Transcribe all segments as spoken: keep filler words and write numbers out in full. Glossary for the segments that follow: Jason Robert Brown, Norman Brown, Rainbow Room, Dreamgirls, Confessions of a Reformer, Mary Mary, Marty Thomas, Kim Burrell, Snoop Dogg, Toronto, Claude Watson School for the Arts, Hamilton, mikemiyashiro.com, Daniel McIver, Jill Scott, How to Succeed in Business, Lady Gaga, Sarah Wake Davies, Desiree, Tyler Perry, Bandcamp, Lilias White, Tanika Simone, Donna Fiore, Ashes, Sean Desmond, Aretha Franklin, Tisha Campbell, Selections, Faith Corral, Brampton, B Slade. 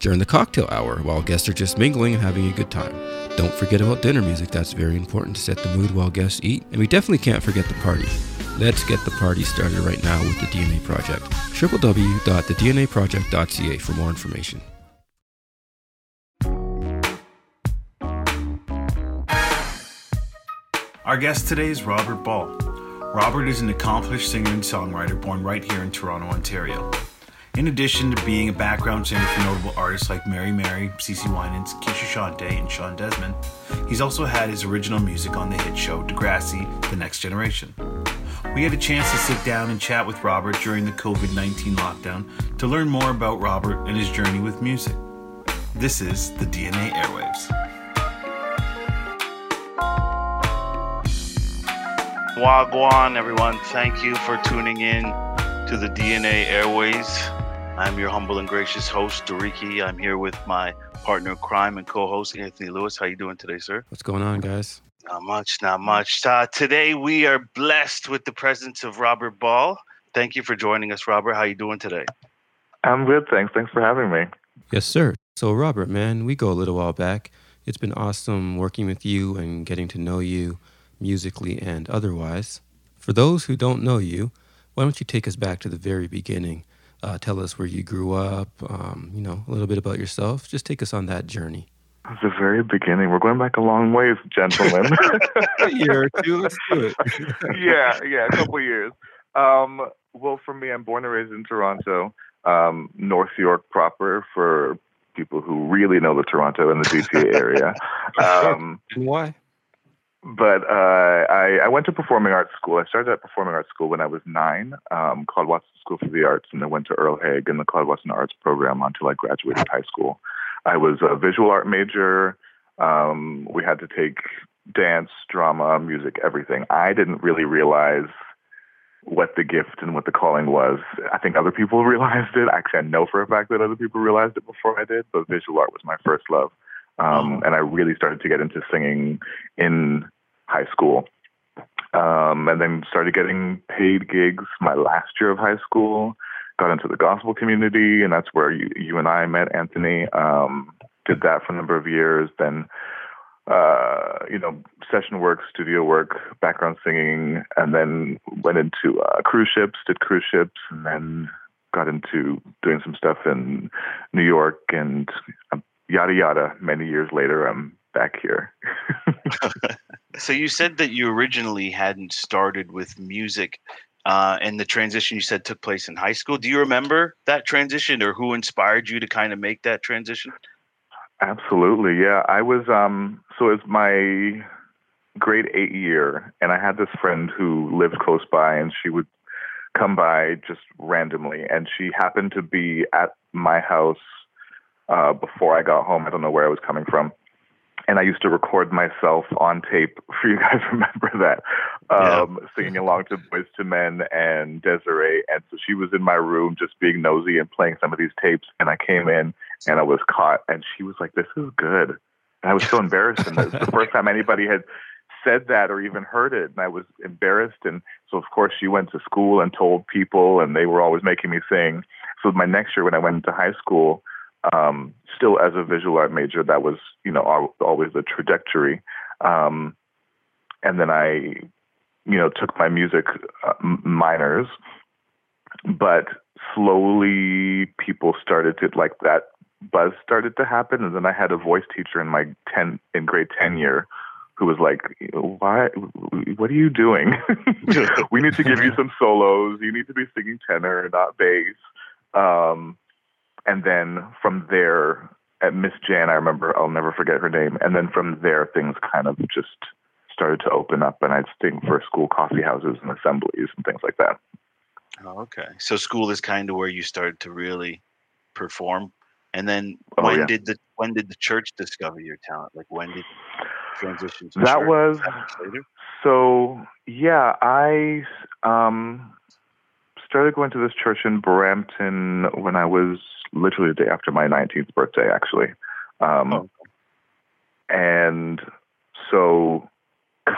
During the cocktail hour, while guests are just mingling and having a good time. Don't forget about dinner music. That's very important to set the mood while guests eat. And we definitely can't forget the party. Let's get the party started right now with the D N A Project. w w w dot the d n a project dot c a for more information. Our guest today is Robert Ball. Robert is an accomplished singer and songwriter born right here in Toronto, Ontario. In addition to being a background singer for notable artists like Mary Mary, CeCe Winans, Keisha Shante, and Sean Desmond, he's also had his original music on the hit show Degrassi, The Next Generation. We had a chance to sit down and chat with Robert during the covid nineteen lockdown to learn more about Robert and his journey with music. This is the D N A Airwaves. Wagwan, everyone. Thank you for tuning in to the D N A Airwaves. I'm your humble and gracious host, Dariki. I'm here with my partner in crime and co-host, Anthony Lewis. How you doing today, sir? What's going on, guys? Not much, not much. Uh, today, we are blessed with the presence of Robert Ball. Thank you for joining us, Robert. How you doing today? I'm good, thanks. Thanks for having me. Yes, sir. So, Robert, man, we go a little while back. It's been awesome working with you and getting to know you musically and otherwise. For those who don't know you, why don't you take us back to the very beginning? Uh, tell us where you grew up, um, you know, a little bit about yourself. Just take us on that journey. The very beginning. We're going back a long ways, gentlemen. A year or two, let's do it. yeah, yeah, a couple years. Um, well, for me, I'm born and raised in Toronto, um, North York proper, for people who really know the Toronto and the G T A area. Um, and why? But uh, I, I went to performing arts school. I started at performing arts school when I was nine, um, Claude Watson School for the Arts, and I went to Earl Haig in the Claude Watson Arts program until I graduated high school. I was a visual art major. Um, we had to take dance, drama, music, everything. I didn't really realize what the gift and what the calling was. I think other people realized it. Actually, I know for a fact that other people realized it before I did, but visual art was my first love. Um, and I really started to get into singing in high school, um, and then started getting paid gigs my last year of high school, got into the gospel community, and that's where you, you and I met, Anthony, um, did that for a number of years. Then, uh, you know, session work, studio work, background singing, and then went into uh, cruise ships, did cruise ships, and then got into doing some stuff in New York and uh, yada, yada. Many years later, I'm back here. So you said that you originally hadn't started with music, uh, and the transition you said took place in high school. Do you remember that transition, or who inspired you to kind of make that transition? Absolutely. Yeah, I was, um, so it's my grade eight year, and I had this friend who lived close by, and she would come by just randomly. And she happened to be at my house Uh, before I got home. I don't know where I was coming from. And I used to record myself on tape, for you guys remember that, um, yeah. singing along to Boys two Men and Desiree. And so she was in my room just being nosy and playing some of these tapes. And I came in and I was caught. And she was like, "This is good." And I was so embarrassed. And it was the first time anybody had said that or even heard it. And I was embarrassed. And so, of course, she went to school and told people, and they were always making me sing. So my next year when I went into high school, Um, still as a visual art major, that was, you know, always the trajectory. Um, and then I, you know, took my music uh, minors, but slowly people started to, like, that buzz started to happen. And then I had a voice teacher in my ten, in grade ten year, who was like, "Why? What are you doing? We need to give you some solos. You need to be singing tenor, not bass." Um, And then from there, at Miss Jan, I remember, I'll never forget her name. And then from there, things kind of just started to open up. And I'd sing for school coffee houses and assemblies and things like that. Oh, okay. So school is kind of where you started to really perform? And then oh, when yeah. did the when did the church discover your talent? Like when did you transition to that church? Was later? So yeah, I um, started going to this church in Brampton when I was literally the day after my nineteenth birthday, actually. Um, oh. And so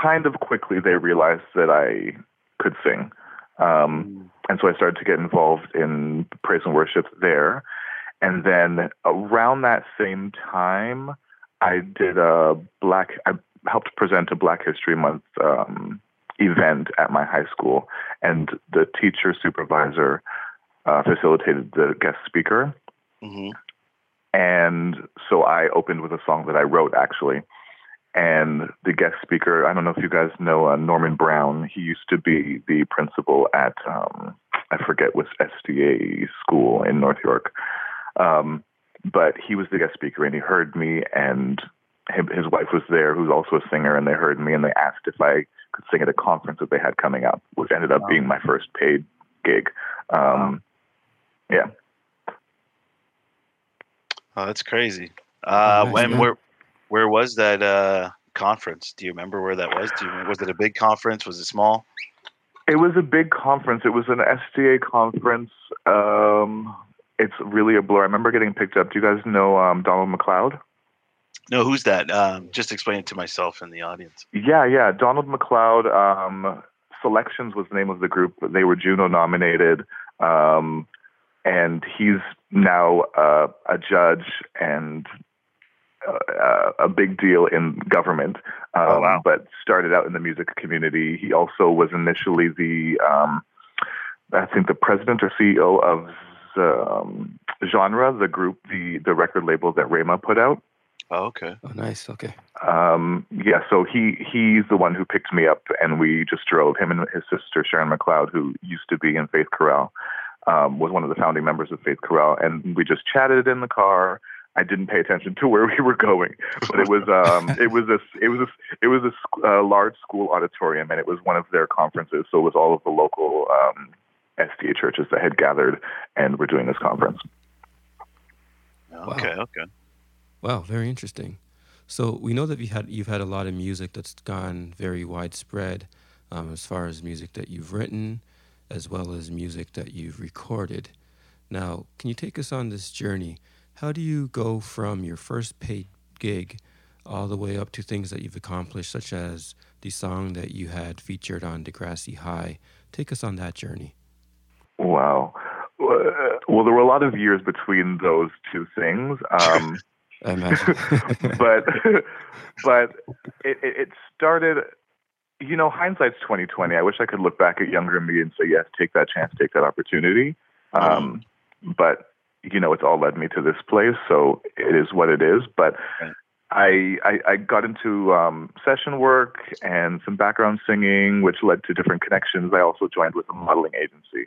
kind of quickly they realized that I could sing. Um, and so I started to get involved in praise and worship there. And then around that same time, I did a black, I helped present a Black History Month um, event at my high school. And the teacher supervisor uh, facilitated the guest speaker. Mm-hmm. And so I opened with a song that I wrote, actually. And the guest speaker, I don't know if you guys know uh, Norman Brown. He used to be the principal at, um, I forget which S D A school in North York. Um, but he was the guest speaker, and he heard me, and him, his wife was there, who's also a singer, and they heard me, and they asked if I could sing at a conference that they had coming up, which ended up wow. being my first paid gig. Um, wow. Yeah. Oh, that's crazy. Uh, oh, when we're... Where was that uh, conference? Do you remember where that was? Do you remember, was it a big conference? Was it small? It was a big conference. It was an S D A conference. Um, it's really a blur. I remember getting picked up. Do you guys know um, Donald McLeod? No, who's that? Um, just explain it to myself and the audience. Yeah, yeah. Donald McLeod. Um, Selections was the name of the group. They were Juno nominated. Um, and he's now uh, a judge and... Uh, a big deal in government, um, oh, wow. but started out in the music community. He also was initially the, um, I think, the president or C E O of um, Genre, the group, the the record label that Rema put out. Oh, okay. Oh, nice. Okay. Um, yeah, so he he's the one who picked me up, and we just drove. Him and his sister, Sharon McLeod, who used to be in Faith Corral, um, was one of the founding members of Faith Corral, and we just chatted in the car. I didn't pay attention to where we were going, but it was um, it was a it was a, it was a uh, large school auditorium, and it was one of their conferences. So it was all of the local um, S D A churches that had gathered and were doing this conference. Okay, wow. okay, wow, very interesting. So we know that you had you've had a lot of music that's gone very widespread, um, as far as music that you've written, as well as music that you've recorded. Now, can you take us on this journey? How do you go from your first paid gig all the way up to things that you've accomplished, such as the song that you had featured on Degrassi High? Take us on that journey. Wow. Well, there were a lot of years between those two things. Um, I imagine. but but it, it started, you know, hindsight's twenty twenty. I wish I could look back at younger me and say, yes, take that chance, take that opportunity. Um, mm-hmm. But... you know, it's all led me to this place, so it is what it is. But I I, I got into um, session work and some background singing, which led to different connections. I also joined with a modeling agency.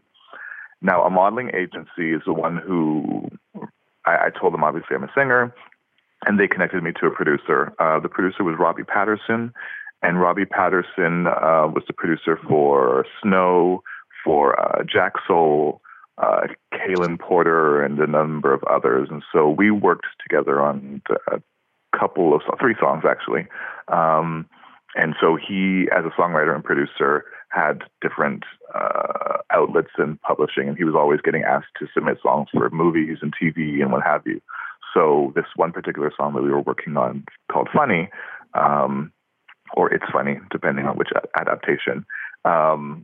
Now, a modeling agency is the one who I, I told them, obviously, I'm a singer, and they connected me to a producer. Uh, the producer was Robbie Patterson, and Robbie Patterson uh, was the producer for Snow, for uh, Jack Soul, Uh, Kaylin Porter, and a number of others. And so we worked together on a couple of, three songs actually. Um, and so he, as a songwriter and producer, had different uh, outlets and publishing, and he was always getting asked to submit songs for movies and T V and what have you. So this one particular song that we were working on called Funny, um, or It's Funny, depending on which adaptation, um,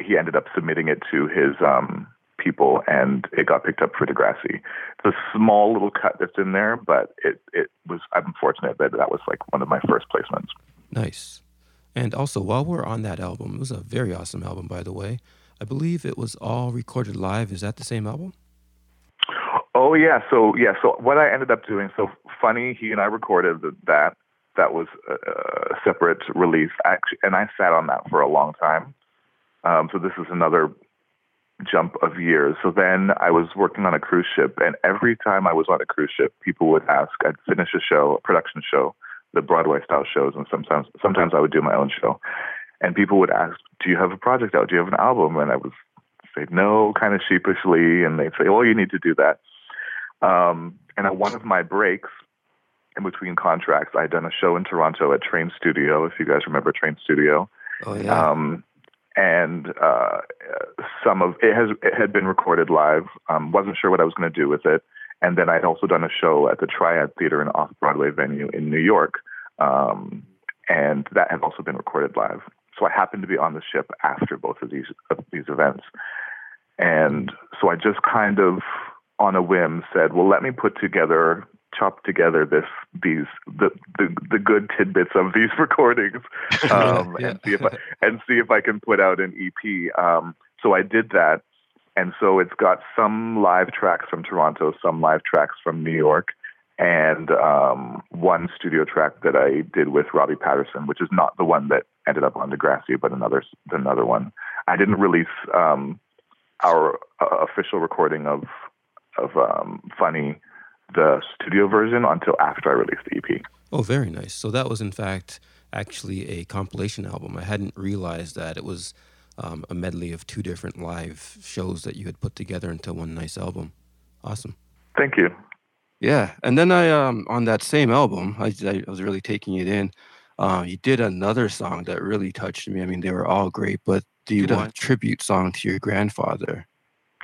he ended up submitting it to his um, people, and it got picked up for Degrassi. It's a small little cut that's in there, but it, it was, I'm fortunate that that was like one of my first placements. Nice. And also, while we're on that album, it was a very awesome album, by the way. I believe it was all recorded live. Is that the same album? Oh, yeah. So, yeah. So what I ended up doing, so Funny, he and I recorded that. That was a, a separate release, actually, and I sat on that for a long time. Um, so this is another jump of years. So then I was working on a cruise ship, and every time I was on a cruise ship, people would ask, I'd finish a show, a production show, the Broadway style shows. And sometimes, sometimes I would do my own show, and people would ask, do you have a project out? Do you have an album? And I would say, no, kind of sheepishly. And they'd say, well, you need to do that. Um, and on one of my breaks in between contracts, I'd done a show in Toronto at Train Studio, if you guys remember Train Studio. Oh, yeah. Um, and uh, some of it, has, it had been recorded live. Um, wasn't sure what I was going to do with it. And then I'd also done a show at the Triad Theater, an off-Broadway venue in New York. Um, and that had also been recorded live. So I happened to be on the ship after both of these of these events. And so I just kind of, on a whim, said, well, let me put together, chop together this these the the, the good tidbits of these recordings um, yeah. and, see if I, and see if I can put out an E P. Um, so I did that. And so it's got some live tracks from Toronto, some live tracks from New York, and um, one studio track that I did with Robbie Patterson, which is not the one that ended up on Degrassi, but another another one. I didn't release um, our uh, official recording of of um, Funny, the studio version, until after I released the E P. Oh, very nice. So that was, in fact, actually a compilation album. I hadn't realized that it was... Um, a medley of two different live shows that you had put together into one nice album. Awesome. Thank you. Yeah. And then I, um, on that same album, I, I was really taking it in. Uh, you did another song that really touched me. I mean, they were all great, but do you want a tribute song to your grandfather?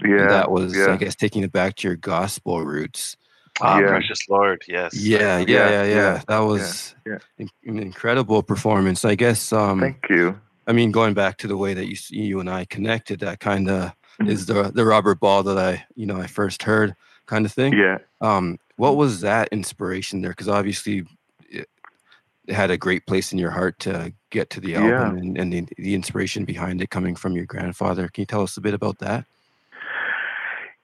Yeah. And that was, yeah. I guess, taking it back to your gospel roots. Um, yeah. Precious Lord, yes. Yeah, yeah, yeah, yeah. yeah. yeah. That was yeah. Yeah. an incredible performance. I guess. Um, Thank you. I mean, going back to the way that you you and I connected, that kind of is the the Robert Ball that I, you know, I first heard kind of thing. Yeah. Um, what was that inspiration there? Because obviously it had a great place in your heart to get to the album yeah. and, and the, the inspiration behind it coming from your grandfather. Can you tell us a bit about that?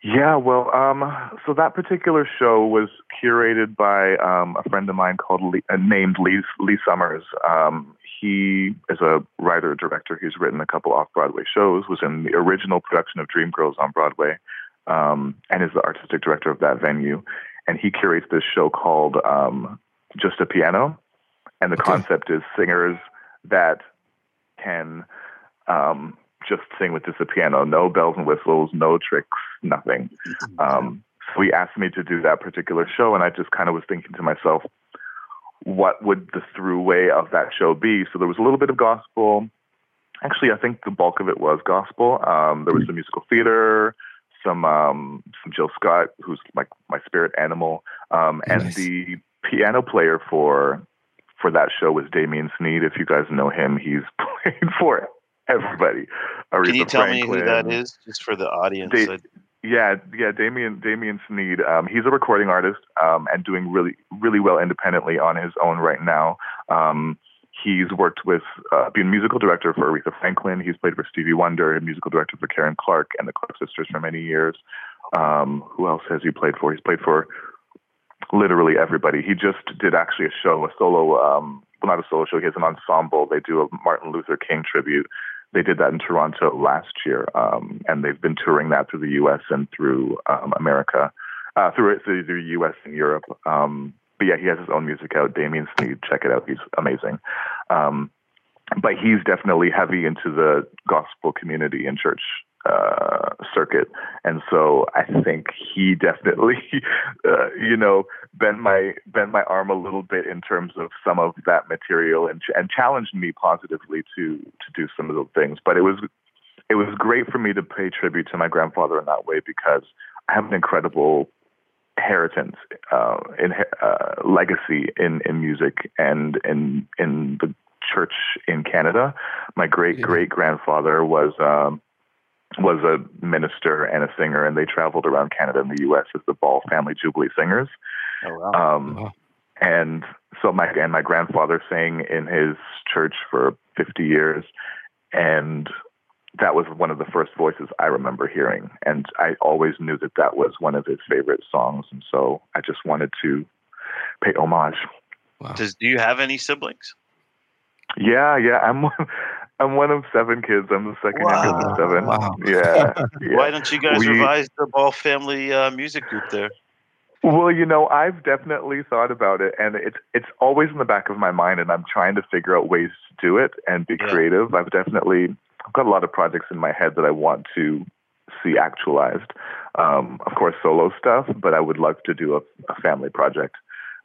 Yeah, well, um, so that particular show was curated by um, a friend of mine called Lee, uh, named Lee, Lee Summers. Um, he is a writer-director who's written a couple off-Broadway shows, was in the original production of Dreamgirls on Broadway, um, and is the artistic director of that venue. And he curates this show called um, Just a Piano. And the okay. concept is singers that can... Um, just sing with just a piano, no bells and whistles, no tricks, nothing. Um, so he asked me to do that particular show, and I just kind of was thinking to myself, what would the throughway of that show be? So there was a little bit of gospel. Actually, I think the bulk of it was gospel. Um, there was some musical theater, some um, some Jill Scott, who's like my spirit animal, um, and nice. The piano player for for that show was Damien Sneed. If you guys know him, he's played for it. Everybody. Aretha Can you tell Franklin. me who that is, just for the audience? Da- yeah, yeah, Damien Damien Sneed. Um, he's a recording artist um, and doing really, really well independently on his own right now. Um, he's worked with uh, being musical director for Aretha Franklin. He's played for Stevie Wonder, and musical director for Karen Clark and the Clark Sisters for many years. Um, who else has he played for? He's played for literally everybody. He just did actually a show, a solo, um, well, not a solo show. He has an ensemble. They do a Martin Luther King tribute. They did that in Toronto last year, um, and they've been touring that through the U S and through um, America, uh, through through the U S and Europe. Um, but yeah, he has his own music out. Damien Sneed, check it out. He's amazing. Um, but he's definitely heavy into the gospel community and church uh, circuit, and so I think he definitely, uh, you know, bent my bent my arm a little bit in terms of some of that material, and and challenged me positively to to do some of those things. But it was it was great for me to pay tribute to my grandfather in that way, because I have an incredible inheritance, uh, in, uh, legacy in in music and in in the church in Canada. My great great grandfather was. Um, was a minister and a singer, and they traveled around Canada and the U S as the Ball Family Jubilee Singers. Oh, wow. Um, wow. And so my, and my grandfather sang in his church for fifty years. And that was one of the first voices I remember hearing. And I always knew that that was one of his favorite songs. And so I just wanted to pay homage. Wow. Does, do you have any siblings? Yeah. Yeah. I'm I'm one of seven kids. I'm the second wow. youngest of seven. Wow. Yeah, yeah. Why don't you guys we, revise the Ball Family uh, music group there? Well, you know, I've definitely thought about it, and it's it's always in the back of my mind, and I'm trying to figure out ways to do it and be yeah. creative. I've definitely I've got a lot of projects in my head that I want to see actualized. Um, of course, solo stuff, but I would love to do a, a family project.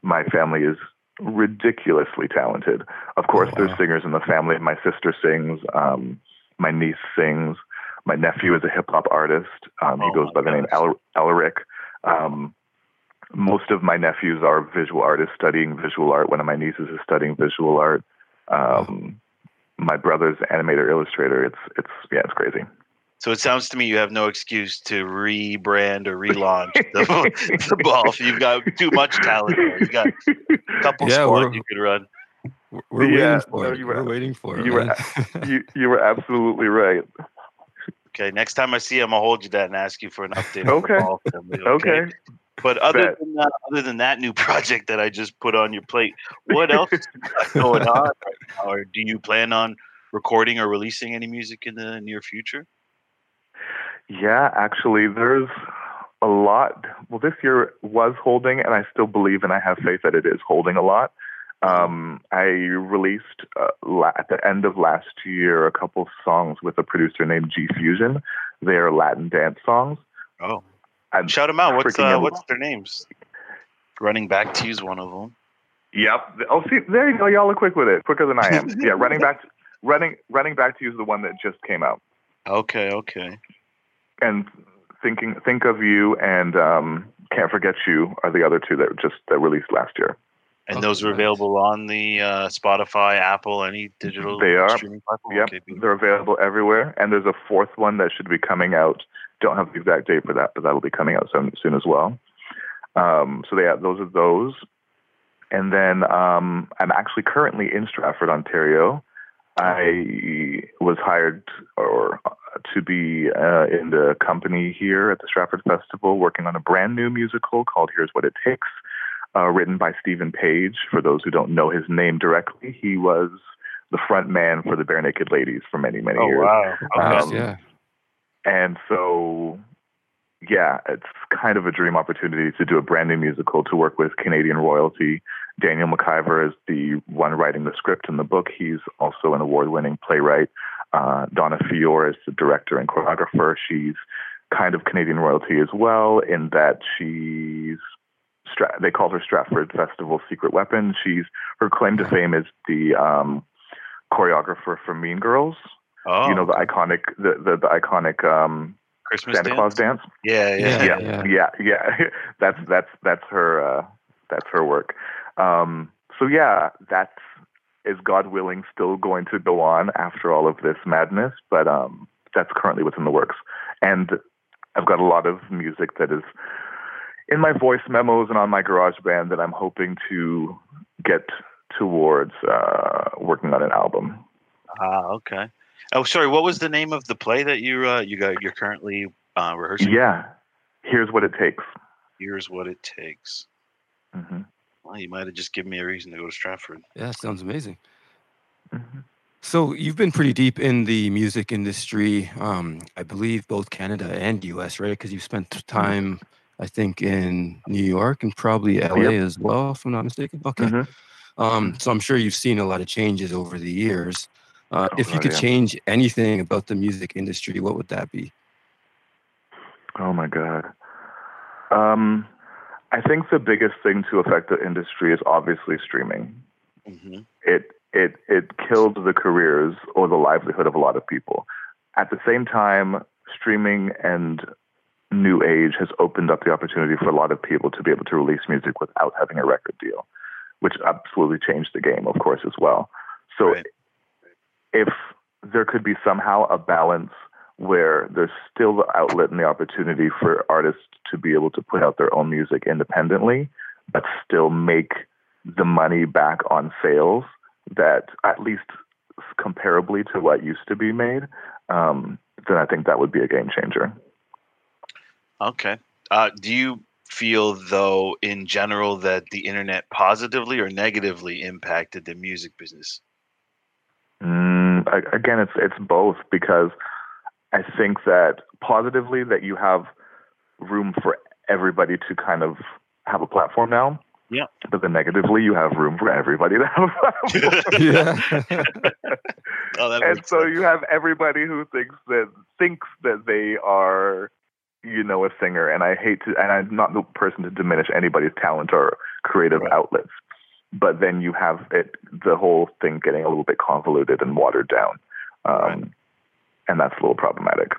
My family is ridiculously talented. Of course, oh, wow. There's singers in the family. My sister sings. Um, my niece sings. My nephew is a hip-hop artist. Um, he oh, goes by the goodness. name El- Elric. Um, most of my nephews are visual artists studying visual art. One of my nieces is studying visual art. Um, my brother's animator, illustrator. It's, it's, yeah, it's crazy. So it sounds to me you have no excuse to rebrand or relaunch the, the Ball. You've got too much talent there. You've got a couple yeah, sports you could run. We're yeah, waiting for no, it. You were, we're waiting for you it. Were, you, you were absolutely right. Okay, next time I see you, I'm going to hold you that and ask you for an update. Okay. On the Ball family, okay. okay. But other Bet. than that, other than that new project that I just put on your plate, what else is going on right now? Or do you plan on recording or releasing any music in the near future? Yeah, actually, there's a lot. Well, this year was holding, and I still believe and I have faith that it is holding a lot. Um, I released uh, la- at the end of last year a couple songs with a producer named G Fusion. They are Latin dance songs. Oh, I'm shout them out! What's uh, what's their names? Running Back to You's one of them. Yep. Oh, see, there you go. Y'all are quick with it, quicker than I am. yeah, running back, running, running back to You is the one that just came out. Okay. Okay. And thinking, think of you and um, Can't Forget You are the other two that just that released last year. And okay, those are available nice. on the uh, Spotify, Apple, any digital they are. Streaming platform? Yep, okay, they're available everywhere. And there's a fourth one that should be coming out. Don't have the exact date for that, but that'll be coming out soon, soon as well. Um, so they have, those are those. And then um, I'm actually currently in Stratford, Ontario. I was hired or to be uh, in the company here at the Stratford Festival working on a brand new musical called Here's What It Takes, uh, written by Stephen Page. For those who don't know his name directly, he was the front man for the Bare Naked Ladies for many, many oh, years. Wow. Um, yeah. And so, yeah, it's kind of a dream opportunity to do a brand new musical, to work with Canadian royalty. Daniel McIver is the one writing the script and the book. He's also an award-winning playwright. Uh, Donna Fiore is the director and choreographer. She's kind of Canadian royalty as well, in that she's, they call her Stratford Festival Secret Weapon. She's, her claim to fame is the um, choreographer for Mean Girls. Oh. You know, the iconic, the, the, the iconic um, Christmas Santa dance? Claus dance? Yeah, yeah, yeah. Yeah, yeah. yeah, yeah. that's, that's, that's her, uh, that's her work. Um, so yeah, that's, is God willing, still going to go on after all of this madness, but um, that's currently what's in the works. And I've got a lot of music that is in my voice memos and on my GarageBand that I'm hoping to get towards uh, working on an album. Ah, uh, okay. Oh, sorry, what was the name of the play that you, uh, you got, you're currently uh, rehearsing? Yeah, Here's What It Takes. Here's What It Takes. Mm-hmm. Well, you might have just given me a reason to go to Stratford. Yeah, sounds amazing. Mm-hmm. So you've been pretty deep in the music industry, um, I believe both Canada and U S, right? Because you've spent time, I think, in New York and probably L A yep. as well, if I'm not mistaken. Okay. Mm-hmm. Um, so I'm sure you've seen a lot of changes over the years. Uh, oh, if you could yeah. change anything about the music industry, what would that be? Oh, my God. Um... I think the biggest thing to affect the industry is obviously streaming. Mm-hmm. It it it killed the careers or the livelihood of a lot of people. At the same time, streaming and new age has opened up the opportunity for a lot of people to be able to release music without having a record deal, which absolutely changed the game, of course, as well. So right. if there could be somehow a balance where there's still the outlet and the opportunity for artists to be able to put out their own music independently, but still make the money back on sales that at least comparably to what used to be made, um, then I think that would be a game changer. Okay. Uh, do you feel, though, in general, that the internet positively or negatively impacted the music business? Mm, again, it's it's both, because I think that positively that you have room for everybody to kind of have a platform now. Yeah. But then negatively you have room for everybody to have a platform. yeah. Oh, that and so sense. You have everybody who thinks that thinks that they are, you know, a singer. And I hate to, and I'm not the person to diminish anybody's talent or creative right. outlets. But then you have it, the whole thing getting a little bit convoluted and watered down. Um, right. And that's a little problematic.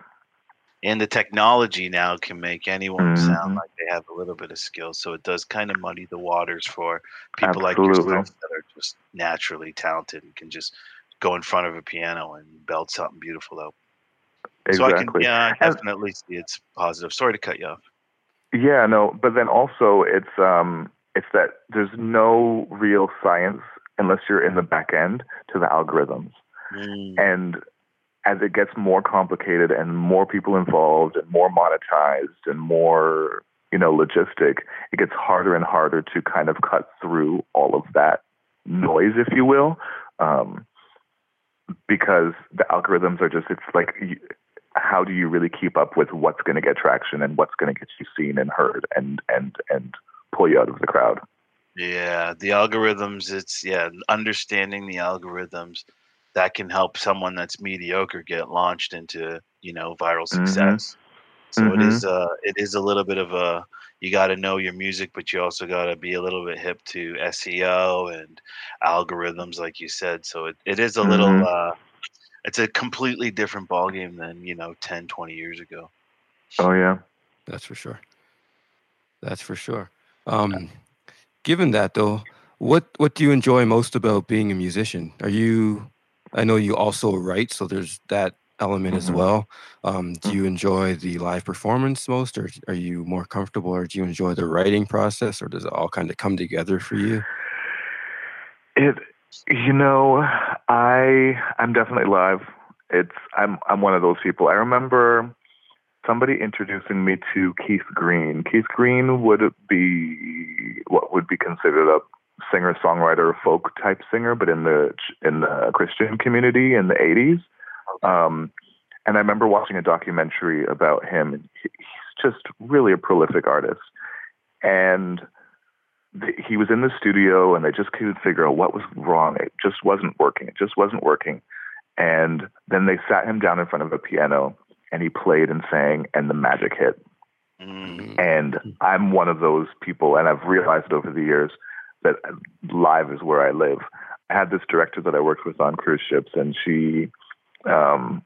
And the technology now can make anyone mm-hmm. sound like they have a little bit of skill. So it does kind of muddy the waters for people Absolutely. Like yourself that are just naturally talented and can just go in front of a piano and belt something beautiful out. Exactly. So I can yeah, I definitely see it's positive. Sorry to cut you off. Yeah, no, but then also it's um, it's that there's no real science unless you're in the back end to the algorithms. Mm. And as it gets more complicated and more people involved and more monetized and more, you know, logistic, it gets harder and harder to kind of cut through all of that noise, if you will, um, because the algorithms are just, it's like, how do you really keep up with what's going to get traction and what's going to get you seen and heard and, and, and pull you out of the crowd? Yeah, the algorithms, it's, yeah, understanding the algorithms. That can help someone that's mediocre get launched into, you know, viral success. Mm-hmm. So mm-hmm. it is uh it is a little bit of a, you got to know your music, but you also got to be a little bit hip to S E O and algorithms, like you said. So it, it is a mm-hmm. little, uh, it's a completely different ballgame than, you know, ten, twenty years ago. Oh, yeah. That's for sure. That's for sure. Um, given that, though, what, what do you enjoy most about being a musician? Are you... I know you also write, so there's that element mm-hmm. as well. Um, do you enjoy the live performance most, or are you more comfortable, or do you enjoy the writing process, or does it all kind of come together for you? It, you know, I I'm definitely live. It's I'm I'm one of those people. I remember somebody introducing me to Keith Green. Keith Green would be what would be considered a singer songwriter folk type singer, but in the in the Christian community in the eighties, um and I remember watching a documentary about him. He's just really a prolific artist, and th- he was in the studio and they just couldn't figure out what was wrong. It just wasn't working it just wasn't working and then they sat him down in front of a piano and he played and sang, and the magic hit. Mm. And I'm one of those people, and I've realized over the years that live is where I live. I had this director that I worked with on cruise ships, and she, um,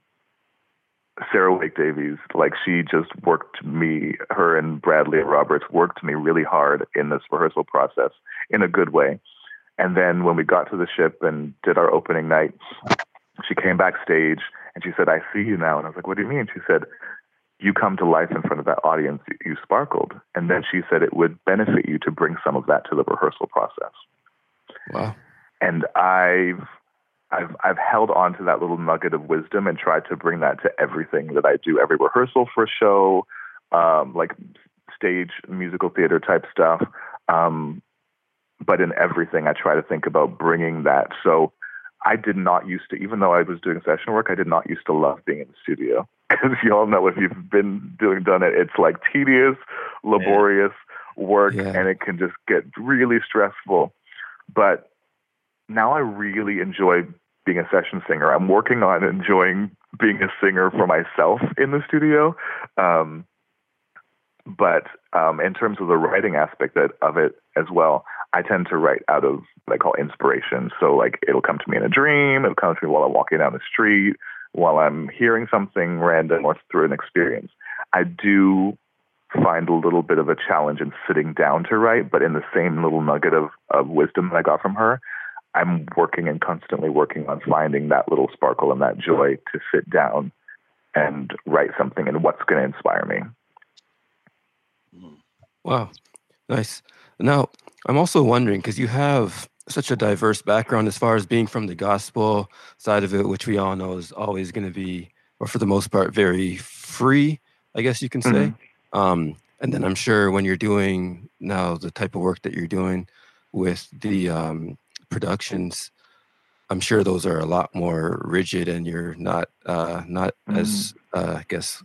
Sarah Wake Davies, like she just worked me, her and Bradley Roberts worked me really hard in this rehearsal process in a good way. And then when we got to the ship and did our opening night, she came backstage and she said, "I see you now." And I was like, "What do you mean?" She said, "You come to life in front of that audience, you sparkled." And then she said it would benefit you to bring some of that to the rehearsal process. Wow. And I've, I've, I've held on to that little nugget of wisdom and tried to bring that to everything that I do, every rehearsal for a show, um, like stage, musical theater type stuff. Um, but in everything, I try to think about bringing that. So I did not used to, even though I was doing session work, I did not used to love being in the studio. Because you all know, if you've been doing done it, it's like tedious, laborious yeah. work, yeah. and it can just get really stressful. But now I really enjoy being a session singer. I'm working on enjoying being a singer for myself in the studio. Um, but um, in terms of the writing aspect of it as well, I tend to write out of what I call inspiration. So like it'll come to me in a dream. It'll come to me while I'm walking down the street, while I'm hearing something random or through an experience. I do find a little bit of a challenge in sitting down to write, but in the same little nugget of, of wisdom that I got from her, I'm working and constantly working on finding that little sparkle and that joy to sit down and write something and what's going to inspire me. Wow. Nice. Now, I'm also wondering, because you have such a diverse background as far as being from the gospel side of it, which we all know is always going to be, or for the most part, very free, I guess you can say. Mm-hmm. Um, and then I'm sure when you're doing now the type of work that you're doing with the um, productions, I'm sure those are a lot more rigid and you're not uh, not mm-hmm. as, uh, I guess,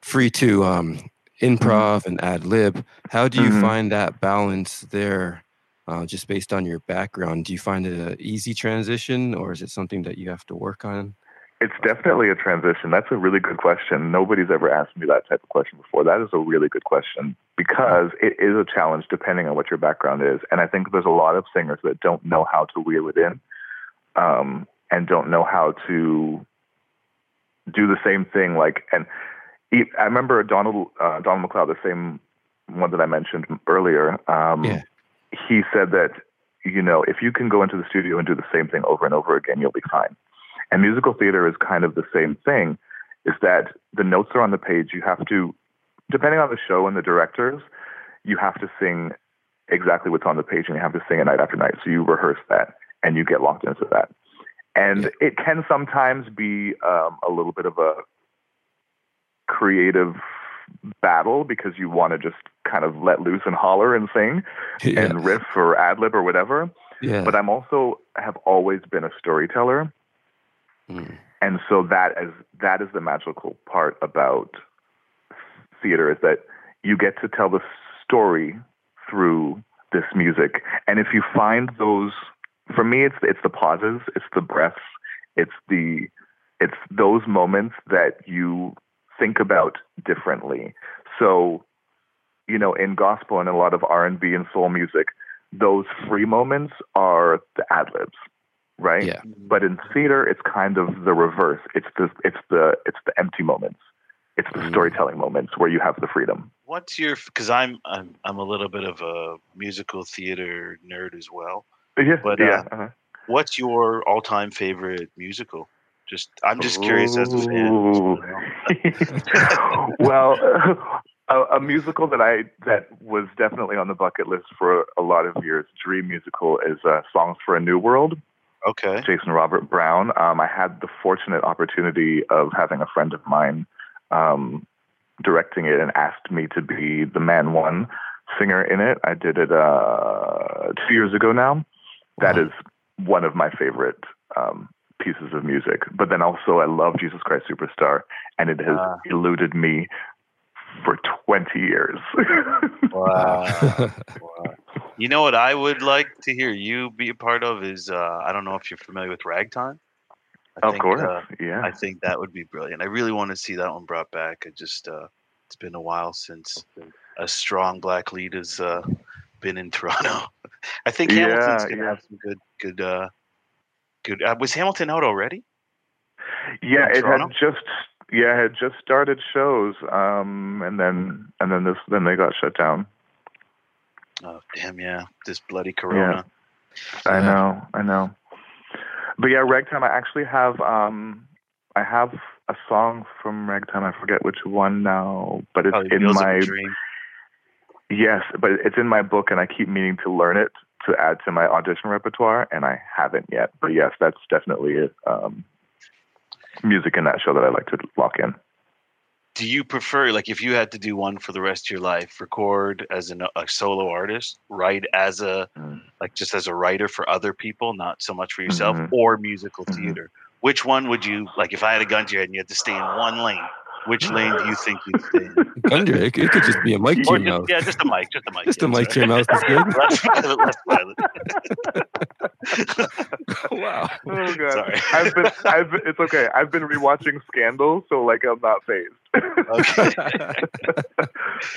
free to um, improv mm-hmm. and ad lib. How do you mm-hmm. find that balance there? uh, just based on your background. Do you find it an easy transition, or is it something that you have to work on? It's definitely a transition. That's a really good question. Nobody's ever asked me that type of question before. That is a really good question, because it is a challenge depending on what your background is. And I think there's a lot of singers that don't know how to reel it in um, and don't know how to do the same thing. Like, and he, I remember Donald, uh, Donald McLeod, the same one that I mentioned earlier, um, yeah. he said that, you know, if you can go into the studio and do the same thing over and over again, you'll be fine. And musical theater is kind of the same thing, is that the notes are on the page. You have to, depending on the show and the directors, you have to sing exactly what's on the page, and you have to sing it night after night. So you rehearse that, and you get locked into that. And it can sometimes be um, a little bit of a creative battle, because you want to just kind of let loose and holler and sing yeah. and riff or ad-lib or whatever. Yeah. But I'm also have always been a storyteller. Mm. And so that is that is the magical part about theater, is that you get to tell the story through this music. And if you find those, for me, it's it's the pauses, it's the breaths, it's the it's those moments that you think about differently. So, you know, in gospel and a lot of R and B and soul music, those free moments are the ad-libs. Right. Yeah. But in theater, it's kind of the reverse. It's the it's the it's the empty moments. It's the mm. storytelling moments where you have the freedom. What's your? Because I'm I'm I'm a little bit of a musical theater nerd as well. Yeah. But yeah. Uh, uh-huh. What's your all-time favorite musical? Just I'm just Ooh. curious as a fan. Well, a, a musical that I that was definitely on the bucket list for a lot of years, dream musical, is uh, Songs for a New World. Okay. Jason Robert Brown. Um, I had the fortunate opportunity of having a friend of mine um, directing it and asked me to be the man one singer in it. I did it uh, two years ago now. That wow. is one of my favorite um, pieces of music. But then also I love Jesus Christ Superstar, and it has uh, eluded me for twenty years. Wow. Wow. You know what I would like to hear you be a part of is, uh, I don't know if you're familiar with Ragtime. I of think, course, uh, yeah. I think that would be brilliant. I really want to see that one brought back. I just, uh, it's been a while since a strong Black lead has uh, been in Toronto. I think Hamilton's yeah, going to yeah. have some good, good, uh, good. Uh, was Hamilton out already? Yeah, it Toronto? had just, yeah, it had just started shows, um, and then and then this, then they got shut down. Oh, damn, yeah. This bloody corona. Yeah. I know, I know. But yeah, Ragtime, I actually have um, I have a song from Ragtime. I forget which one now, but it's oh, in my... Dream. Yes, but it's in my book, and I keep meaning to learn it to add to my audition repertoire, and I haven't yet. But yes, that's definitely it. Um, music in that show that I like to lock in. Do you prefer, like, if you had to do one for the rest of your life, record as an, a solo artist, write as a, mm. like, just as a writer for other people, not so much for yourself, mm-hmm. or musical mm-hmm. theater? Which one would you, like, if I had a gun to your head and you had to stay in one lane, which lane do you think you'd stay in? Gun to it, it could just be a mic to your mouth. Yeah, just a mic, just a mic. Just yeah, a mic to your mouth is good. Less violent, less violent. Wow. Oh god. Sorry. I've been I've been, it's okay. I've been rewatching Scandal, so like I'm not phased. Okay.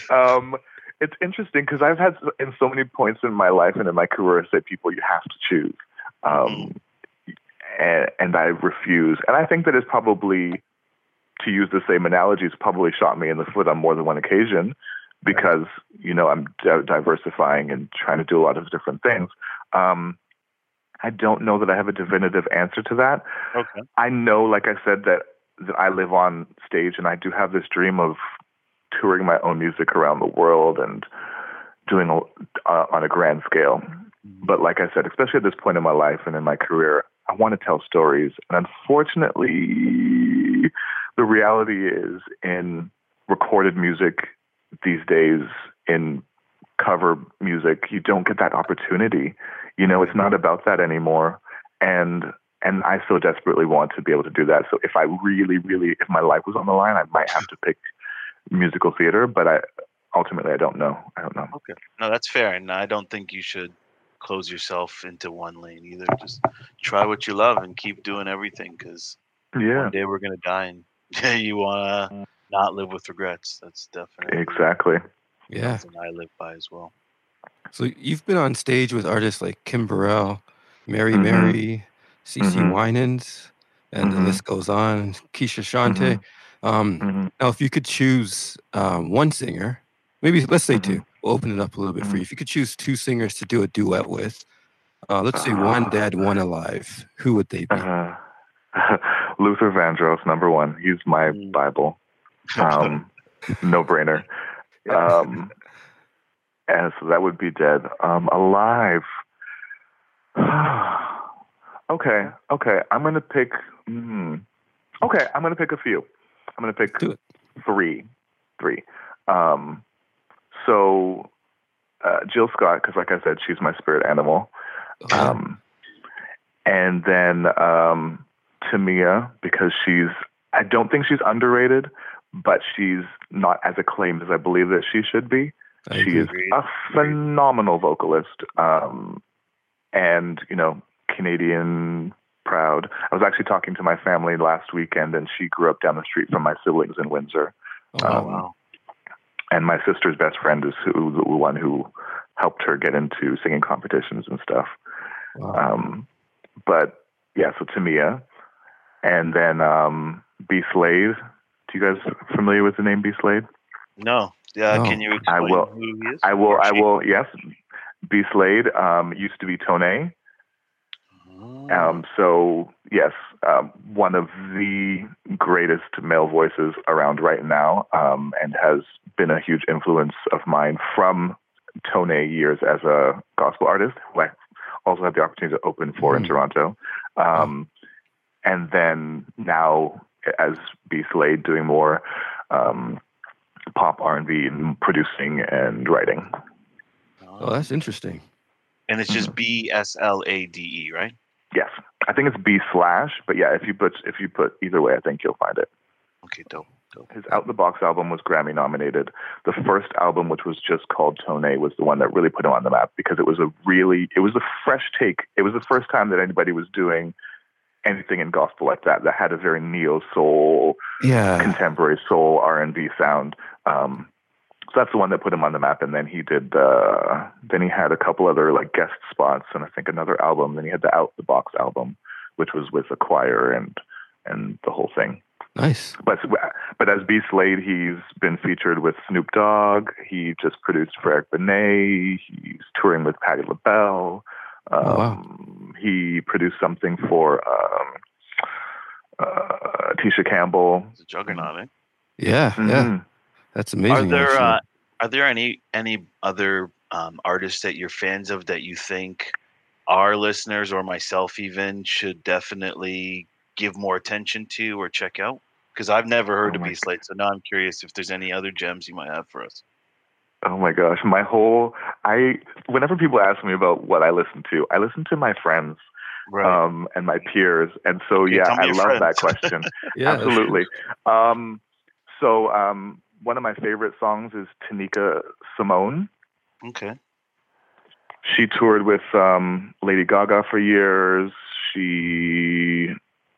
um it's interesting because I've had in so many points in my life and in my career say people you have to choose. Um and, and I refuse. And I think that it's probably, to use the same analogies, probably shot me in the foot on more than one occasion, because, you know, I'm d- diversifying and trying to do a lot of different things. Um, I don't know that I have a definitive answer to that. Okay. I know, like I said, that, that I live on stage, and I do have this dream of touring my own music around the world and doing a, uh, on a grand scale. But like I said, especially at this point in my life and in my career, I want to tell stories. And unfortunately, the reality is, in recorded music these days, in cover music, you don't get that opportunity. You know, it's not about that anymore. And and I so desperately want to be able to do that. So if I really, really, if my life was on the line, I might have to pick musical theater. But I ultimately, I don't know. I don't know. Okay, no, that's fair, and I don't think you should close yourself into one lane either. Just try what you love and keep doing everything, because yeah. one day we're going to die and you want to not live with regrets. That's definitely exactly yeah. something I live by as well. So you've been on stage with artists like Kim Burrell, Mary mm-hmm. Mary, CeCe mm-hmm. Winans, and mm-hmm. the list goes on. Keisha Shante. Mm-hmm. Um, mm-hmm. Now, if you could choose um, one singer, maybe let's say mm-hmm. two. We'll open it up a little bit mm-hmm. for you. If you could choose two singers to do a duet with, uh, let's say uh-huh. one dead, one alive. Who would they be? Uh-huh. Luther Vandross, number one. He's my Bible. Um, no brainer. Um, and so that would be dead. Um, alive. okay. Okay. I'm going to pick. Mm, okay. I'm going to pick a few. I'm going to pick Do it. three. Three. Um, so uh, Jill Scott, because like I said, she's my spirit animal. Uh-huh. Um, and then. Um, Tamia, because she's, I don't think she's underrated, but she's not as acclaimed as I believe that she should be. I she agree. is a phenomenal vocalist, um, and, you know, Canadian proud. I was actually talking to my family last weekend, and she grew up down the street from my siblings in Windsor. Oh, um, wow. And my sister's best friend is who, the one who helped her get into singing competitions and stuff. Wow. Um, but, yeah, so Tamia. And then um, B Slade. Do you guys familiar with the name B Slade? No. Yeah. No. Can you explain I will, who he is? I will. I will. Yes. B Slade um, used to be Tone. Oh. Um, so yes, um, one of the greatest male voices around right now, um, and has been a huge influence of mine from Tone years as a gospel artist, who I also had the opportunity to open for mm. in Toronto. Um, oh. And then now, as B Slade, doing more um, pop R and B and producing and writing. Oh, that's interesting. And it's just mm-hmm. B S L A D E, right? Yes, I think it's B slash. But yeah, if you put if you put either way, I think you'll find it. Okay, dope. dope. His Out the Box album was Grammy nominated. The first album, which was just called Tone, was the one that really put him on the map, because it was a really it was a fresh take. It was the first time that anybody was doing anything in gospel like that, that had a very neo soul, yeah. contemporary soul R and B sound. Um, so that's the one that put him on the map. And then he did the, then he had a couple other like guest spots, and I think another album. Then he had the Out the Box album, which was with the choir and and the whole thing. Nice. But but as B Slade, he's been featured with Snoop Dogg. He just produced for Eric Benet. He's touring with Patti LaBelle. Um, oh, wow. He produced something for um, uh, Tisha Campbell. It's a juggernaut, eh? Yeah, mm-hmm. yeah. That's amazing. Are there uh, are there any any other um, artists that you're fans of that you think our listeners or myself even should definitely give more attention to or check out? Because I've never heard oh of B Slade, so now I'm curious if there's any other gems you might have for us. Oh my gosh, my whole, I, whenever people ask me about what I listen to, I listen to my friends right. um, and my peers. And so, okay, yeah, I love friends. that question. yeah. Absolutely. Um, so um, one of my favorite songs is Tanika Simone. Okay. She toured with um, Lady Gaga for years. She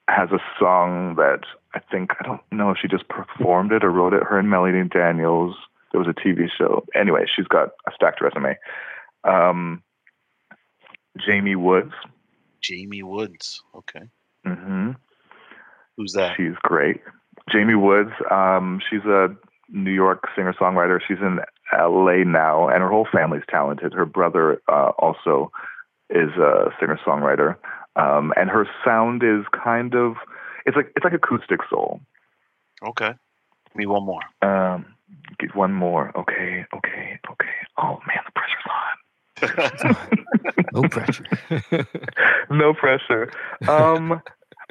has a song that I think, I don't know if she just performed it or wrote it, her and Melody Daniels. There was a T V show. Anyway, she's got a stacked resume. Um, Jamie Woods. Jamie Woods. Okay. Mm-hmm. Who's that? She's great. Jamie Woods. Um, she's a New York singer-songwriter. She's in L A now, and her whole family's talented. Her brother uh, also is a singer-songwriter, um, and her sound is kind of it's like it's like acoustic soul. Okay. Give me one more. Um, Get one more. Okay, okay, okay. Oh, man, the pressure's on. No pressure. No pressure. Um,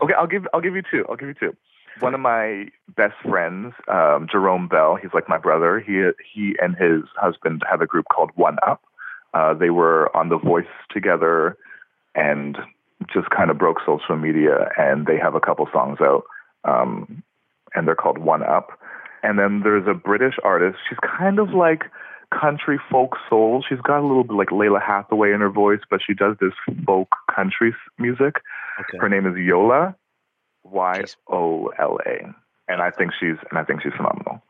okay, I'll give I'll give you two. I'll give you two. One of my best friends, um, Jerome Bell, he's like my brother. He he and his husband have a group called One Up. Uh, they were on The Voice together and just kind of broke social media, and they have a couple songs out, um, and they're called One Up. And then there's a British artist. She's kind of like country folk soul. She's got a little bit like Layla Hathaway in her voice, but she does this folk country music. Okay. Her name is Yola, Y O L A, and I think she's and I think she's phenomenal.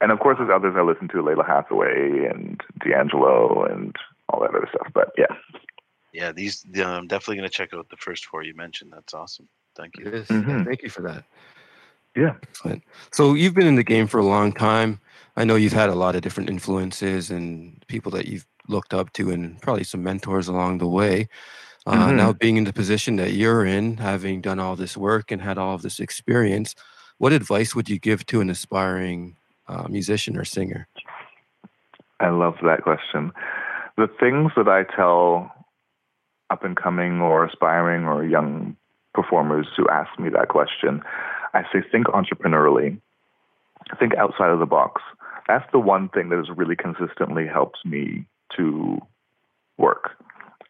And of course, there's others I listen to, Layla Hathaway and D'Angelo and all that other stuff. But yeah, yeah, these I'm definitely going to check out the first four you mentioned. That's awesome. Thank you. Mm-hmm. Yeah, thank you for that. Yeah. Excellent. So you've been in the game for a long time. I know you've had a lot of different influences and people that you've looked up to and probably some mentors along the way. Uh, mm-hmm. Now being in the position that you're in, having done all this work and had all of this experience, what advice would you give to an aspiring uh, musician or singer? I love that question. The things that I tell up-and-coming or aspiring or young performers who ask me that question, I say think entrepreneurially. Think outside of the box. That's the one thing that has really consistently helped me to work.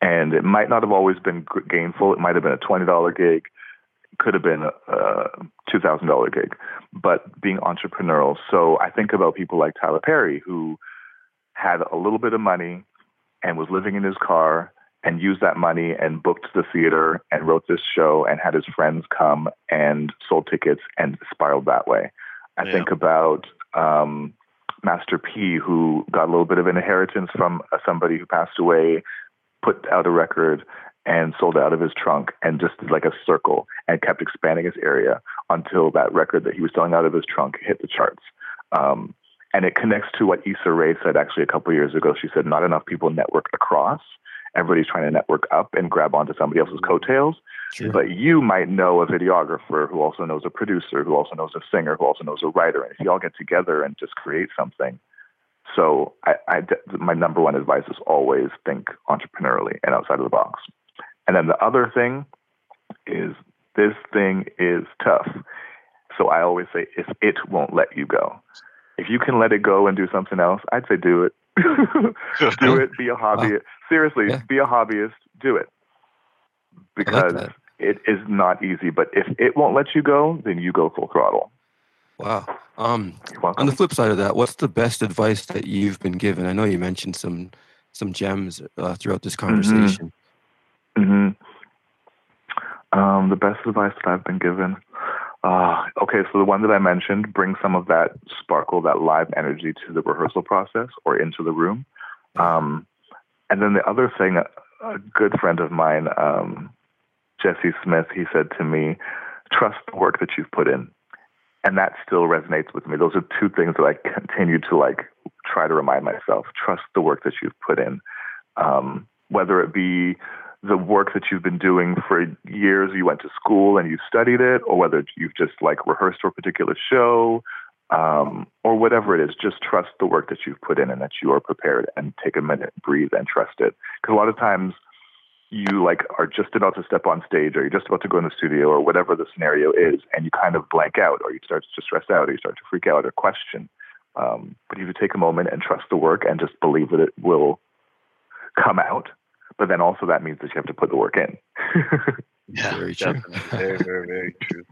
And it might not have always been gainful. It might have been a twenty dollars gig. It could have been a two thousand dollars gig. But being entrepreneurial. So I think about people like Tyler Perry, who had a little bit of money and was living in his car and used that money and booked the theater and wrote this show and had his friends come and sold tickets and spiraled that way. I yeah. think about um, Master P, who got a little bit of an inheritance from somebody who passed away, put out a record and sold out of his trunk and just did like a circle and kept expanding his area until that record that he was selling out of his trunk hit the charts. Um, and it connects to what Issa Rae said actually a couple of years ago. She said, not enough people network across. Everybody's trying to network up and grab onto somebody else's coattails. Sure. But you might know a videographer who also knows a producer, who also knows a singer, who also knows a writer. And if you all get together and just create something. So I, I, my number one advice is always think entrepreneurially and outside of the box. And then the other thing is this thing is tough. So I always say, if it won't let you go, if you can let it go and do something else, I'd say do it. Do it. Be a hobbyist. Wow. Seriously, yeah. Be a hobbyist. Do it. Because like it is not easy. But if it won't let you go, then you go full throttle. Wow. Um, on the flip side of that, what's the best advice that you've been given? I know you mentioned some some gems uh, throughout this conversation. Mm-hmm. Mm-hmm. Um, the best advice that I've been given. Uh, okay, so the one that I mentioned, bring some of that sparkle, that live energy to the rehearsal process or into the room. Um, and then the other thing, a good friend of mine, um, Jesse Smith, he said to me, trust the work that you've put in. And that still resonates with me. Those are two things that I continue to like try to remind myself. Trust the work that you've put in, um, whether it be the work that you've been doing for years, you went to school and you studied it, or whether you've just like rehearsed for a particular show, um, or whatever it is, just trust the work that you've put in and that you are prepared, and take a minute, breathe and trust it. Because a lot of times you like are just about to step on stage, or you're just about to go in the studio, or whatever the scenario is, and you kind of blank out, or you start to stress out, or you start to freak out or question. Um, but if you take a moment and trust the work and just believe that it will come out, but then also that means that you have to put the work in. Yeah, very true. Very, very, very true.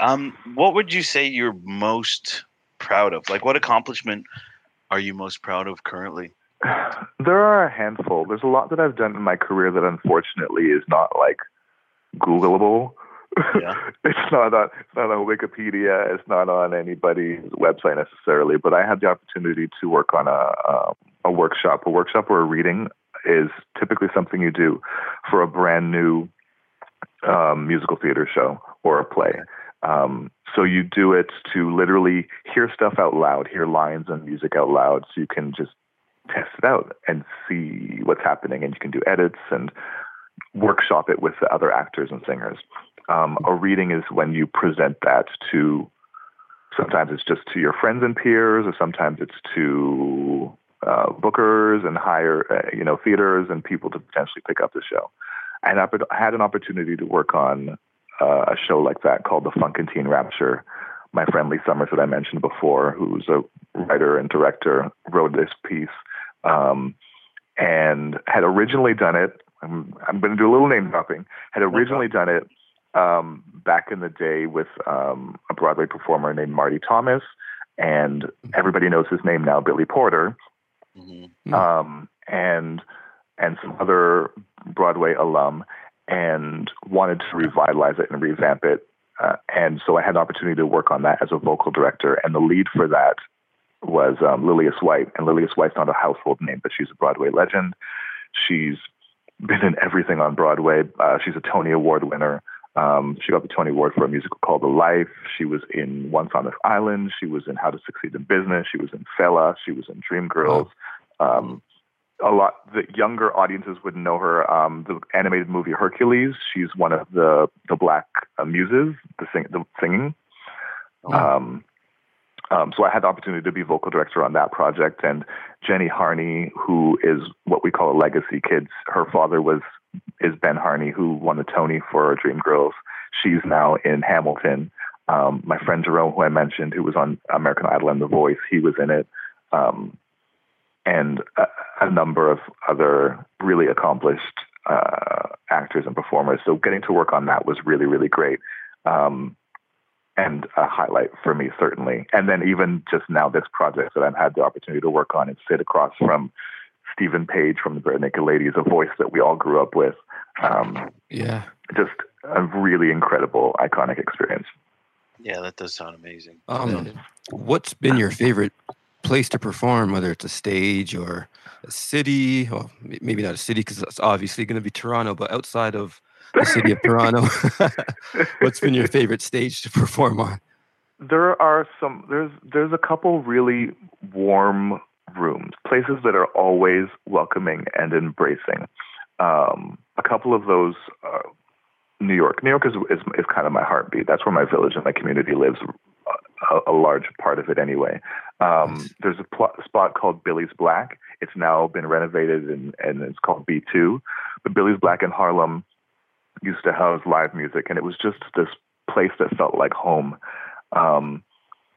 Um, what would you say you're most proud of? Like, what accomplishment are you most proud of currently? There are a handful. There's a lot that I've done in my career that unfortunately is not like Googleable. Yeah. It's not on, it's not on Wikipedia. It's not on anybody's website necessarily. But I had the opportunity to work on a a, a workshop, a workshop or a reading. Is typically something you do for a brand new um, musical theater show or a play. Um, so you do it to literally hear stuff out loud, hear lines and music out loud, so you can just test it out and see what's happening, and you can do edits and workshop it with the other actors and singers. Um, a reading is when you present that to, sometimes it's just to your friends and peers, or sometimes it's to Uh, bookers and higher, uh, you know, theaters and people to potentially pick up the show. And I had an opportunity to work on uh, a show like that called The Funkin' Teen Rapture. My friend Lee Summers that I mentioned before, who's a writer and director, wrote this piece um, and had originally done it. I'm, I'm going to do a little name dropping. Had originally done it um, back in the day with um, a Broadway performer named Marty Thomas, and everybody knows his name now, Billy Porter. mm-hmm. um, and and some other Broadway alum, and wanted to revitalize it and revamp it. Uh, and so I had an opportunity to work on that as a vocal director. And the lead for that was um, Lilias White. And Lilias White's not a household name, but she's a Broadway legend. She's been in everything on Broadway. Uh, she's a Tony Award winner. Um, she got the Tony Award for a musical called The Life. She was in Once on This Island. She was in How to Succeed in Business. She was in Fela. She was in Dreamgirls. Um, a lot the younger audiences would know her. Um, the animated movie Hercules. She's one of the the black uh, muses, the, sing, the singing. Um, um, so I had the opportunity to be vocal director on that project. And Jenny Harney, who is what we call a legacy kid. Her father was. is Ben Harney, who won a Tony for Dreamgirls. She's now in Hamilton. Um, my friend Jerome, who I mentioned, who was on American Idol and The Voice, he was in it. Um, and a, a number of other really accomplished uh, actors and performers. So getting to work on that was really, really great. Um, and a highlight for me, certainly. And then even just now, this project that I've had the opportunity to work on and sit across from Stephen Page from the Bare Naked Ladies, a voice that we all grew up with. Um, yeah. Just a really incredible, iconic experience. Yeah, that does sound amazing. Um, what's been your favorite place to perform, whether it's a stage or a city, or maybe not a city because it's obviously going to be Toronto, but outside of the city of Toronto, what's been your favorite stage to perform on? There are some, there's, there's a couple really warm rooms, places that are always welcoming and embracing. Um, a couple of those, uh, New York. New York is, is is kind of my heartbeat. That's where my village and my community lives, a, a large part of it anyway. Um, there's a pl- spot called Billy's Black. It's now been renovated and, and it's called B two. But Billy's Black in Harlem used to house live music, and it was just this place that felt like home. Um,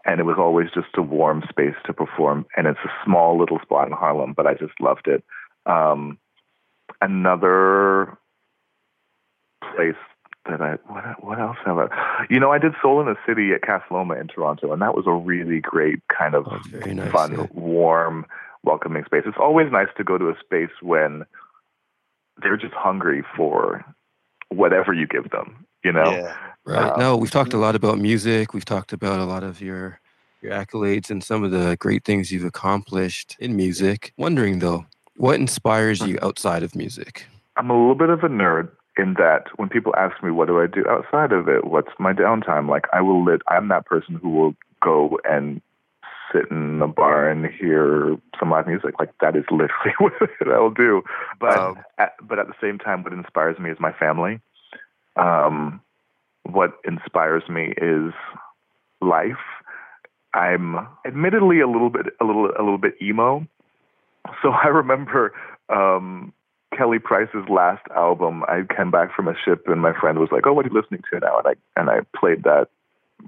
And it was always just a warm space to perform. And it's a small little spot in Harlem, but I just loved it. Um, another place that I, what, what else have I, you know, I did Soul in the City at Casa Loma in Toronto. And that was a really great kind of oh, nice, fun, yeah. warm, welcoming space. It's always nice to go to a space when they're just hungry for whatever you give them, you know? Yeah. Right. Um, no, we've talked a lot about music. We've talked about a lot of your your accolades and some of the great things you've accomplished in music. Wondering, though, what inspires you outside of music? I'm a little bit of a nerd in that when people ask me, what do I do outside of it? What's my downtime? Like, I will lit, I'm that person who will go and sit in a bar and hear some live music. Like, that is literally what I will do. But, um, at, but at the same time, what inspires me is my family. Um... What inspires me is life. I'm admittedly a little bit, a little, a little bit emo. So I remember um, Kelly Price's last album. I came back from a ship, and my friend was like, "Oh, what are you listening to now?" And I and I played that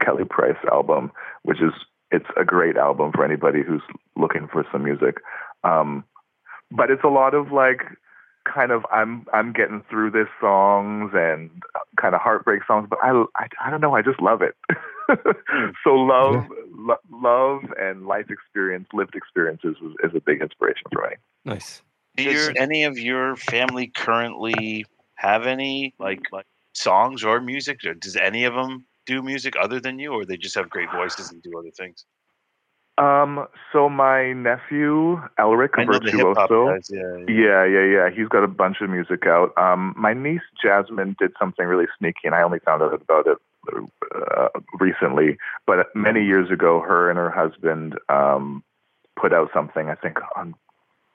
Kelly Price album, which is it's a great album for anybody who's looking for some music. Um, but it's a lot of like. kind of I'm I'm getting through this songs and kind of heartbreak songs, but I, I, I don't know, I just love it. So love lo- love and life experience, lived experiences is, is a big inspiration for me. Nice. Do your, any of your family currently have any like, like songs or music? Or does any of them do music other than you, or they just have great voices and do other things? Um, so my nephew, Elric Virtuoso, yeah yeah. yeah, yeah, yeah, he's got a bunch of music out. Um, my niece, Jasmine, did something really sneaky, and I only found out about it uh, recently, but many years ago, her and her husband, um, put out something, I think on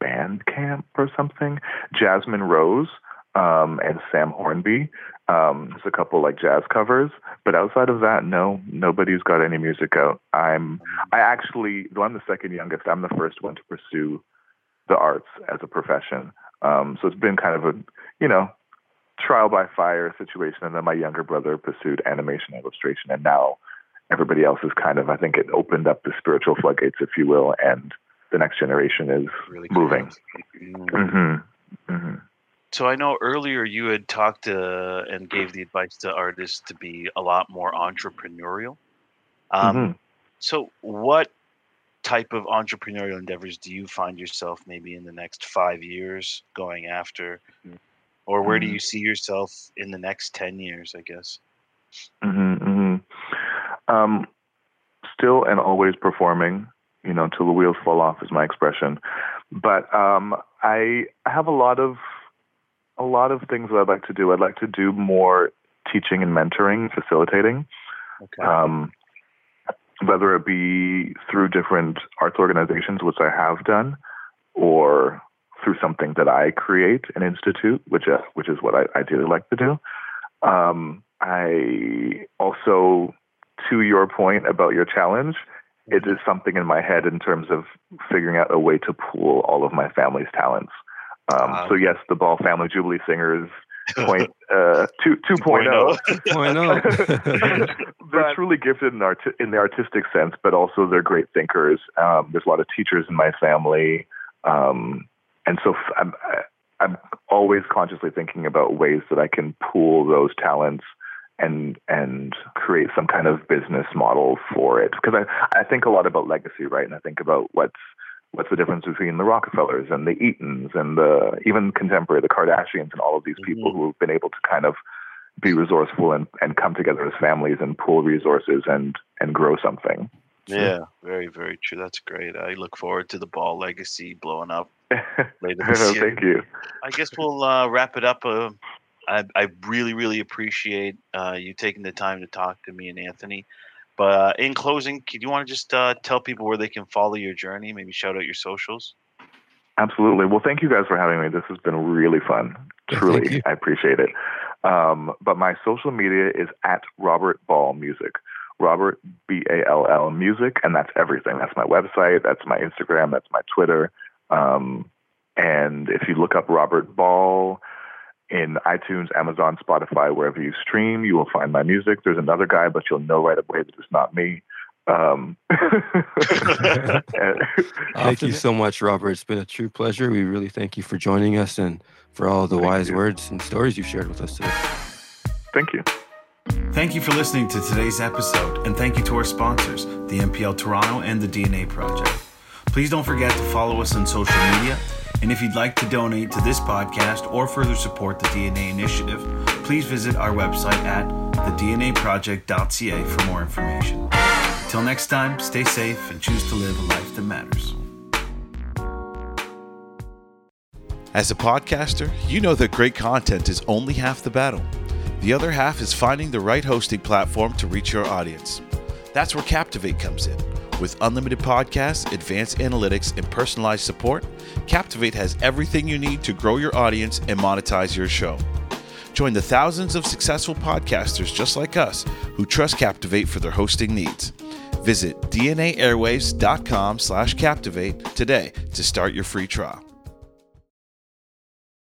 Bandcamp or something, Jasmine Rose, um, and Sam Hornby. Um, there's a couple like jazz covers, but outside of that, no, nobody's got any music out. I'm, I actually, though I'm the second youngest, I'm the first one to pursue the arts as a profession. Um, so it's been kind of a, you know, trial by fire situation. And then my younger brother pursued animation and illustration. And now everybody else is kind of, I think it opened up the spiritual floodgates, if you will. And the next generation is really moving. Mm-hmm. Mm-hmm. So I know earlier you had talked uh, and gave the advice to artists to be a lot more entrepreneurial. Um, mm-hmm. So what type of entrepreneurial endeavors do you find yourself maybe in the next five years going after? Mm-hmm. Or where do you see yourself in the next ten years, I guess? Mm-hmm, mm-hmm. Um, still and always performing, you know, till the wheels fall off is my expression. But um, I have a lot of a lot of things that I'd like to do. I'd like to do more teaching and mentoring, facilitating. Okay. Um, whether it be through different arts organizations, which I have done, or through something that I create and institute, which is, which is what I ideally like to do. Um, I also, to your point about your challenge, it is something in my head in terms of figuring out a way to pool all of my family's talents. Um, wow. So yes, the Ball Family Jubilee Singers point uh, two two point oh. They're truly gifted in art in the artistic sense, but also they're great thinkers. Um, there's a lot of teachers in my family. Um, And so I'm, I'm always consciously thinking about ways that I can pool those talents and and create some kind of business model for it. Because I, I think a lot about legacy, right? And I think about what's what's the difference between the Rockefellers and the Eatons and the even contemporary, the Kardashians and all of these people mm-hmm. who have been able to kind of be resourceful and, and come together as families and pool resources and, and grow something. Yeah, very, very true. That's great. I look forward to the Ball legacy blowing up later this year. Thank you. I guess we'll uh, wrap it up. Uh, I, I really, really appreciate uh, you taking the time to talk to me and Anthony. But uh, in closing, do you want to just uh, tell people where they can follow your journey? Maybe shout out your socials? Absolutely. Well, thank you guys for having me. This has been really fun. Truly, I appreciate it. Um, but my social media is at Robert Ball Music. Robert, B A L L Music, and that's everything. That's my website, that's my Instagram, that's my Twitter. Um, and if you look up Robert Ball in iTunes, Amazon, Spotify, wherever you stream, you will find my music. There's another guy, but you'll know right away that it's not me. Um, thank you so much, Robert. It's been a true pleasure. We really thank you for joining us and for all the thank wise you. words and stories you shared with us today. Thank you. Thank you for listening to today's episode, and thank you to our sponsors, the M P L Toronto and the D N A Project. Please don't forget to follow us on social media, and if you'd like to donate to this podcast or further support the D N A Initiative, please visit our website at the d n a project dot c a for more information. Till next time, stay safe and choose to live a life that matters. As a podcaster, you know that great content is only half the battle. The other half is finding the right hosting platform to reach your audience. That's where Captivate comes in. With unlimited podcasts, advanced analytics, and personalized support, Captivate has everything you need to grow your audience and monetize your show. Join the thousands of successful podcasters just like us who trust Captivate for their hosting needs. Visit d n a airwaves dot com slash captivate today to start your free trial.